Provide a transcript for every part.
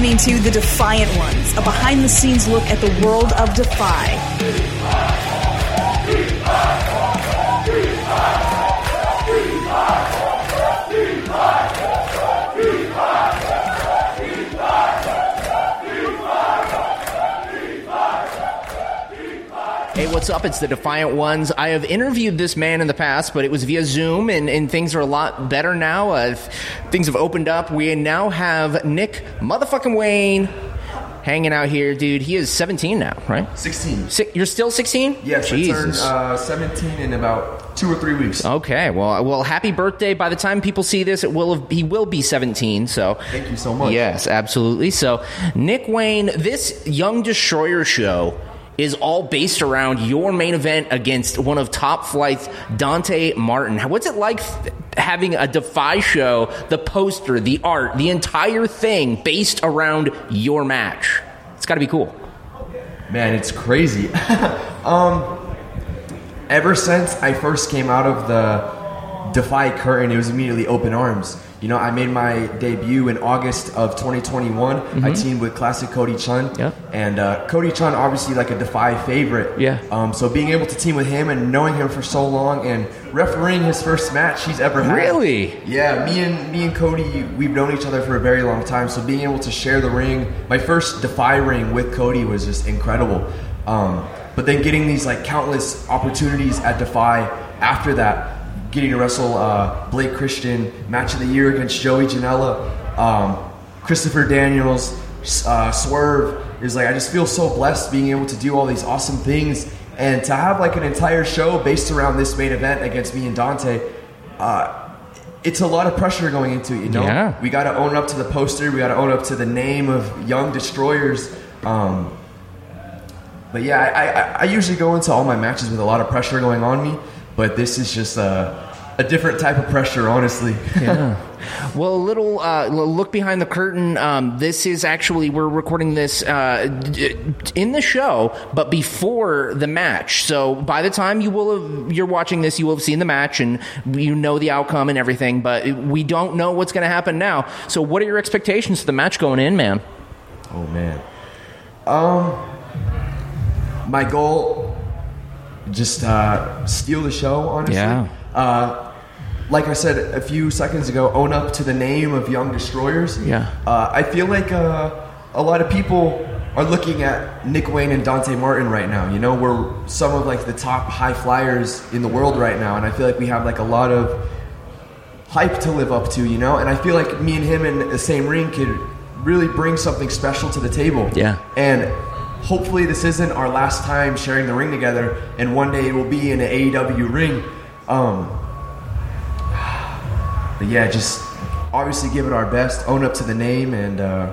listening to The Defyant Ones, a behind-the-scenes look at the world of Defy. Hey, what's up? It's The Defyant Ones. I have interviewed this man in the past, but it was via Zoom, and things are a lot better now. Things have opened up. We now have Nick motherfucking Wayne hanging out here, dude. He is 17 now, right? 16. You're still 16? Yes, Jesus. I turned 17 in about 2 or 3 weeks. Okay, well, happy birthday. By the time people see this, he will be 17, so. Thank you so much. Yes, absolutely. So, Nick Wayne, this Young Destroyer show is all based around your main event against one of Top Flight's Dante Martin. What's it like having a Defy show, the poster, the art, the entire thing based around your match? It's got to be cool. Man, it's crazy. Ever since I first came out of the Defy curtain, it was immediately open arms. You know, I made my debut in August of 2021. Mm-hmm. I teamed with classic Cody Chun. Yeah. And Cody Chun, obviously, like a Defy favorite. Yeah. So being able to team with him and knowing him for so long and refereeing his first match he's ever had. Really? Yeah. Me and Cody, we've known each other for a very long time. So being able to share the ring, my first Defy ring with Cody was just incredible. But then getting these like countless opportunities at Defy after that. Getting to wrestle Blake Christian, match of the year against Joey Janela, Christopher Daniels, Swerve. It's like I just feel so blessed being able to do all these awesome things, and to have like an entire show based around this main event against me and Dante. It's a lot of pressure going into it, you know. Yeah. We got to own up to the poster. We got to own up to the name of Young Destroyers. But yeah, I usually go into all my matches with a lot of pressure going on me. But this is just a different type of pressure, honestly. Yeah. Well, a little look behind the curtain. This is actually, we're recording this in the show, but before the match. So by the time you're watching this, you will have seen the match and you know the outcome and everything. But we don't know what's going to happen now. So what are your expectations for the match going in, man? Oh, man. My goal... just steal the show, honestly. Yeah. Like I said a few seconds ago, own up to the name of Young Destroyers. Yeah. I feel like a lot of people are looking at Nick Wayne and Dante Martin right now. You know, we're some of like the top high flyers in the world right now, and I feel like we have like a lot of hype to live up to, you know? And I feel like me and him in the same ring could really bring something special to the table. Yeah. And hopefully this isn't our last time sharing the ring together, and one day it will be in an AEW ring. But yeah, just obviously give it our best, own up to the name, and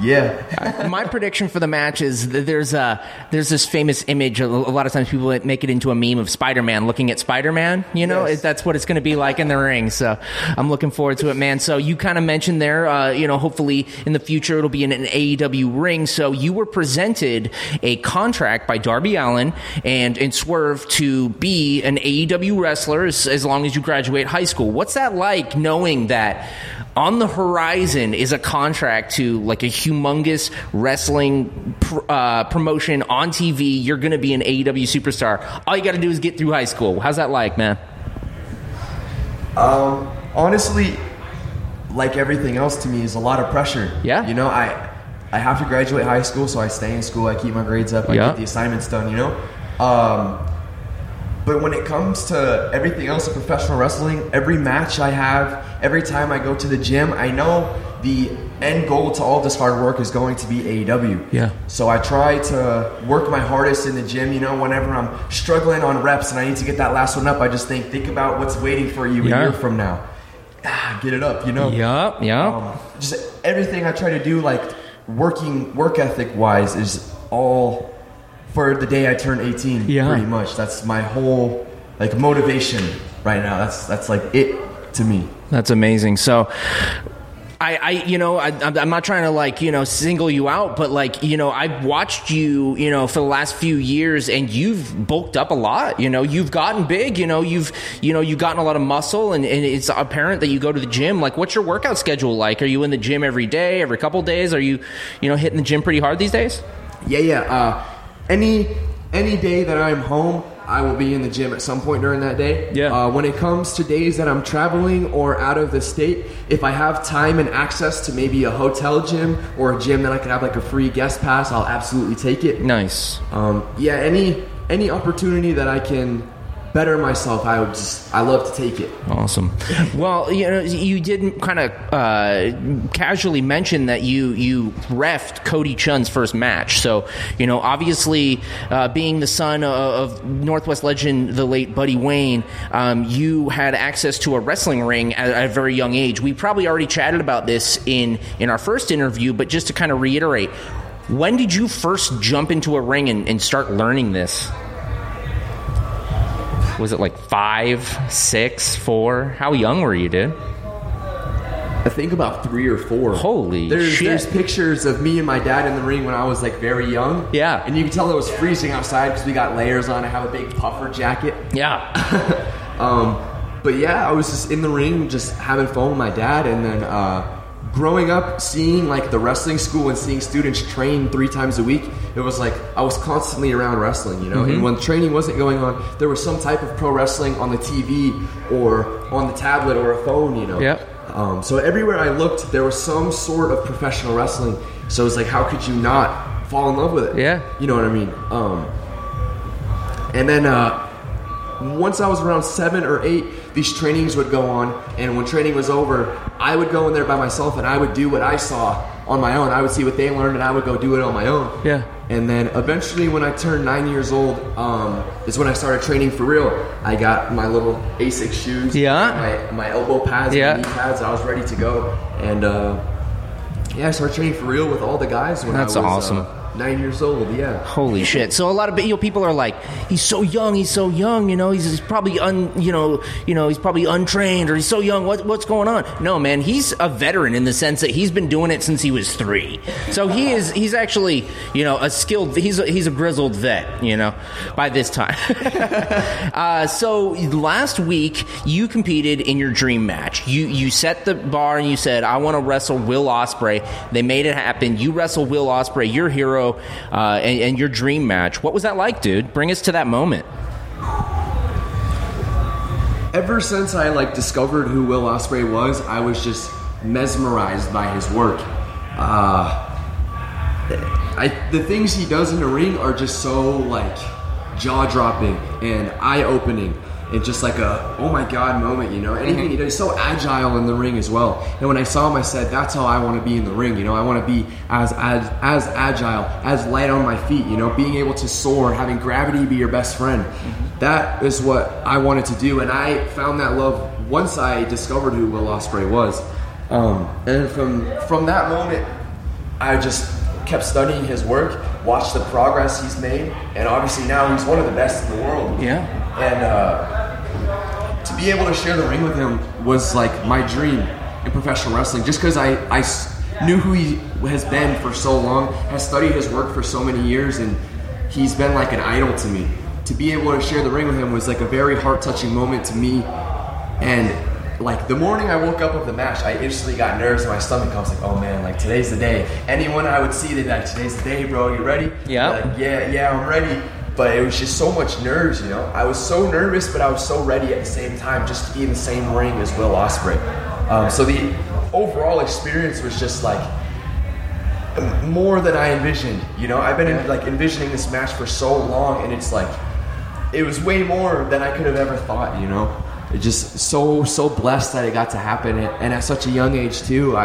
yeah. My prediction for the match is that there's this famous image. A lot of times people make it into a meme of Spider-Man looking at Spider-Man. You know, yes. That's what it's going to be like in the ring. So I'm looking forward to it, man. So you kind of mentioned there, you know, hopefully in the future it'll be in an AEW ring. So you were presented a contract by Darby Allin and Swerve to be an AEW wrestler as long as you graduate high school. What's that like, knowing that on the horizon is a contract to like a humongous wrestling promotion on TV? You're going to be an AEW superstar. All you got to do is get through high school. How's that like, man? Honestly, like everything else to me, is a lot of pressure. Yeah. You know, I have to graduate high school, so I stay in school. I keep my grades up. I get the assignments done, you know? But when it comes to everything else in professional wrestling, every match I have, every time I go to the gym, I know the end goal to all this hard work is going to be AEW. Yeah. So I try to work my hardest in the gym. You know, whenever I'm struggling on reps and I need to get that last one up, I just think about what's waiting for you a year from now. Get it up, you know? Yep, yep. Just everything I try to do, like work ethic-wise, is all... for the day I turn 18, pretty much. That's my whole like motivation right now. That's like it to me. That's amazing. So I'm not trying to single you out, but I've watched you, for the last few years, and you've bulked up a lot, you've gotten big, you've gotten a lot of muscle, and it's apparent that you go to the gym. Like, what's your workout schedule like? Are you in the gym every day, every couple days? Are you, hitting the gym pretty hard these days? Yeah. Any day that I'm home, I will be in the gym at some point during that day. Yeah. When it comes to days that I'm traveling or out of the state, if I have time and access to maybe a hotel gym or a gym that I can have a free guest pass, I'll absolutely take it. Nice. Any opportunity that I can better myself, I love to take it. Awesome. Well, you did kind of casually mention that you refed Cody Chun's first match. So, obviously, being the son of Northwest legend, the late Buddy Wayne, you had access to a wrestling ring at a very young age. We probably already chatted about this in our first interview, but just to kind of reiterate, when did you first jump into a ring and start learning this? Was it 5, 6, 4? How young were you, dude? I think about 3 or 4. Holy shit. There's pictures of me and my dad in the ring when I was very young. Yeah. And you can tell it was freezing outside because we got layers on. I have a big puffer jacket. Yeah. But yeah, I was just in the ring just having fun with my dad. And then growing up, seeing the wrestling school and seeing students train 3 times a week, it was I was constantly around wrestling, Mm-hmm. And when training wasn't going on, there was some type of pro wrestling on the TV or on the tablet or a phone, Yep. So everywhere I looked, there was some sort of professional wrestling. So it was how could you not fall in love with it? Yeah. You know what I mean? And then once I was around 7 or 8, these trainings would go on, and when training was over, I would go in there by myself and I would do what I saw on my own. I would see what they learned and I would go do it on my own. Yeah. And then eventually when I turned 9 years old, is when I started training for real. I got my little ASICS shoes, yeah, my elbow pads, yeah, my knee pads. I was ready to go. And I started training for real with all the guys when I was awesome. 9 years old, yeah. Holy shit! So a lot of people are he's so young, he's probably he's probably untrained, or he's so young. What's going on? No, man, he's a veteran in the sense that he's been doing it since he was 3. So he's actually a skilled. He's a grizzled vet, by this time. So last week you competed in your dream match. You set the bar and you said, "I want to wrestle Will Ospreay." They made it happen. You wrestle Will Ospreay. Your hero. And your dream match. What was that like, dude? Bring us to that moment. Ever since I discovered who Will Ospreay was, I was just mesmerized by his work. The things he does in the ring are just so jaw-dropping and eye-opening. It's just a oh my god moment, Anything he does, so agile in the ring as well. And when I saw him, I said, that's how I want to be in the ring. I want to be as agile, as light on my feet. Being able to soar, having gravity be your best friend. Mm-hmm. That is what I wanted to do, and I found that love once I discovered who Will Ospreay was. And from that moment, I just kept studying his work, watched the progress he's made, and obviously now he's one of the best in the world. Yeah. And to be able to share the ring with him was my dream in professional wrestling, just because I knew who he has been for so long, has studied his work for so many years, and he's been an idol to me. To be able to share the ring with him was a very heart-touching moment to me. And the morning I woke up of the match, I instantly got nervous in my stomach. I was oh man, today's the day. Anyone I would see, they'd be today's the day, bro, you ready? Yeah. Yeah, I'm ready. But it was just so much nerves, I was so nervous, but I was so ready at the same time just to be in the same ring as Will Ospreay. So the overall experience was just more than I envisioned, I've been envisioning this match for so long, and it's it was way more than I could have ever thought, It's just so blessed that it got to happen, and at such a young age too.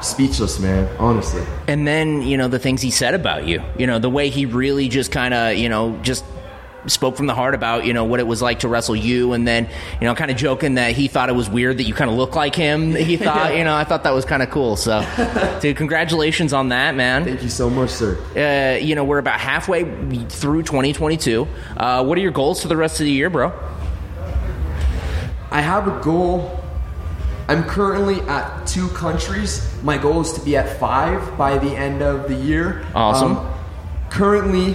Speechless, man, honestly. And then, the things he said about you, the way he really just kind of, just spoke from the heart about, what it was like to wrestle you. And then, kind of joking that he thought it was weird that you kind of look like him. He thought, I thought that was kind of cool. So, dude, congratulations on that, man. Thank you so much, sir. We're about halfway through 2022. What are your goals for the rest of the year, bro? I have a goal I'm currently at 2 countries. My goal is to be at 5 by the end of the year. Awesome. Currently,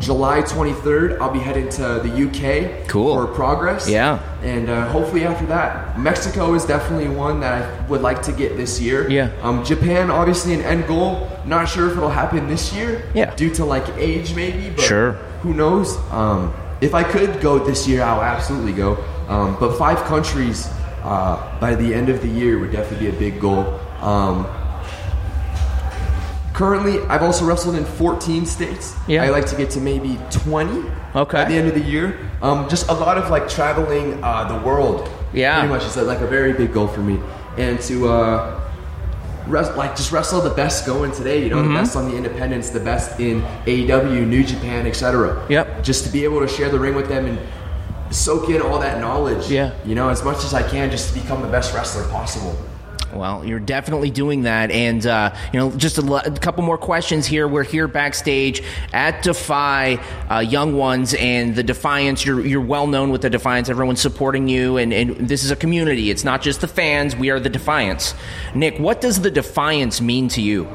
July 23rd, I'll be heading to the UK. Cool. For Progress. Yeah. And hopefully after that, Mexico is definitely one that I would like to get this year. Yeah. Japan, obviously an end goal. Not sure if it'll happen this year. Yeah. Due to like age maybe. But sure. Who knows? If I could go this year, I'll absolutely go. But 5 countries by the end of the year would definitely be a big goal. Currently, I've also wrestled in 14 states. Yeah. I like to get to maybe 20 at the end of the year. Just a lot of like traveling the world. Yeah. Pretty much. It's like a very big goal for me. And to just wrestle the best going today, you know, the best on the independents, the best in AEW, New Japan, etc. Yep. Just to be able to share the ring with them and soak in all that knowledge, you know, as much as I can, just to become the best wrestler possible. Well, you're definitely doing that. And, you know, just a couple more questions here. We're here backstage at Defy, Young Ones, and the Defiance. You're well known with the Defiance. Everyone's supporting you, and this is a community. It's not just the fans. We are the Defiance. Nick, what does the Defiance mean to you?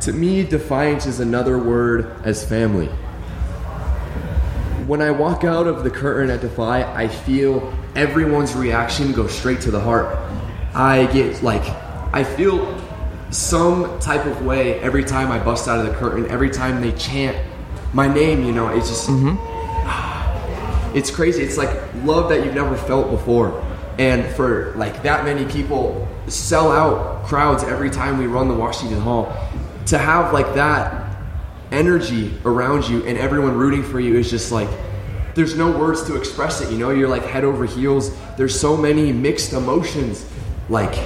To me, Defiance is another word as family. When I walk out of the curtain at Defy, I feel everyone's reaction go straight to the heart. I feel some type of way every time I bust out of the curtain, every time they chant my name, you know, it's just, it's crazy. It's like love that you've never felt before. And for like that many people sell out crowds every time we run the Washington Hall, to have like that energy around you and everyone rooting for you is just like, there's no words to express it, you know? You're like head over heels. There's so many mixed emotions. Like,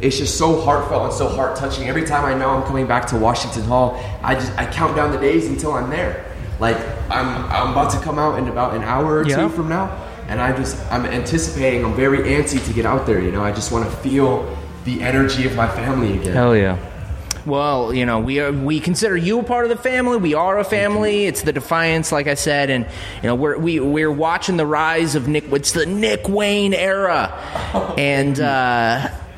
it's just so heartfelt and so heart-touching. Every time I know I'm coming back to Washington Hall, I count down the days until I'm there. Like, I'm about to come out in about an hour or two from now, and I'm anticipating, I'm very antsy to get out there, you know? I just want to feel the energy of my family again. Hell yeah. Well, you know, we consider you a part of the family. We are a family. It's the Defiance, like I said, and you know we're watching the rise of Nick. It's the Nick Wayne era. And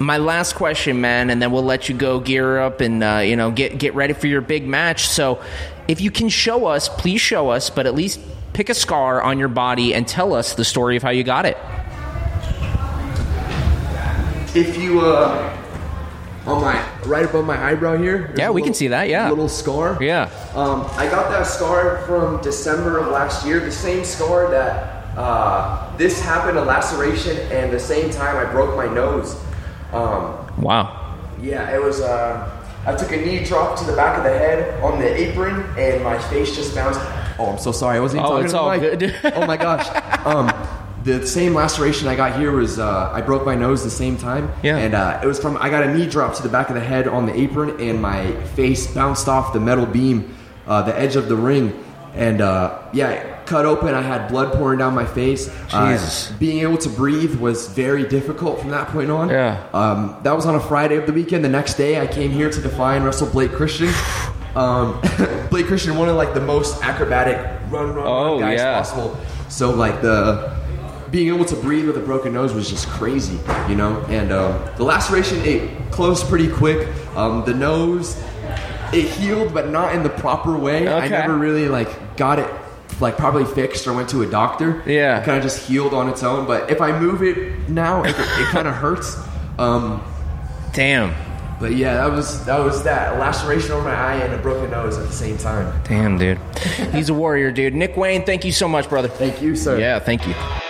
my last question, man, and then we'll let you go, gear up, and you know get ready for your big match. So, if you can show us, please show us, but at least pick a scar on your body and tell us the story of how you got it. If you on my right above my eyebrow here. Yeah, we can see that. Yeah, little scar. Yeah. I got that scar from December of last year. The same scar that this happened, a laceration, and the same time I broke my nose. Wow. Yeah, it was. I took a knee drop to the back of the head on the apron, and my face just bounced. Oh, I'm so sorry. I wasn't even talking to the mic. Oh my gosh. The same laceration I got here was I broke my nose the same time. Yeah. And it was I got a knee drop to the back of the head on the apron, and my face bounced off the metal beam, the edge of the ring. And it cut open. I had blood pouring down my face. Jesus. Being able to breathe was very difficult from that point on. Yeah. That was on a Friday of the weekend. The next day, I came here to Defy and wrestle Blake Christian. Blake Christian, one of like the most acrobatic run guys possible. So like being able to breathe with a broken nose was just crazy, you know? And the laceration, it closed pretty quick. The nose, it healed, but not in the proper way. Okay. I never really, got it, probably fixed or went to a doctor. Yeah. It kind of just healed on its own. But if I move it now, it kind of hurts. Damn. But yeah, that was that. A laceration over my eye and a broken nose at the same time. Damn, dude. He's a warrior, dude. Nick Wayne, thank you so much, brother. Thank you, sir. Yeah, thank you.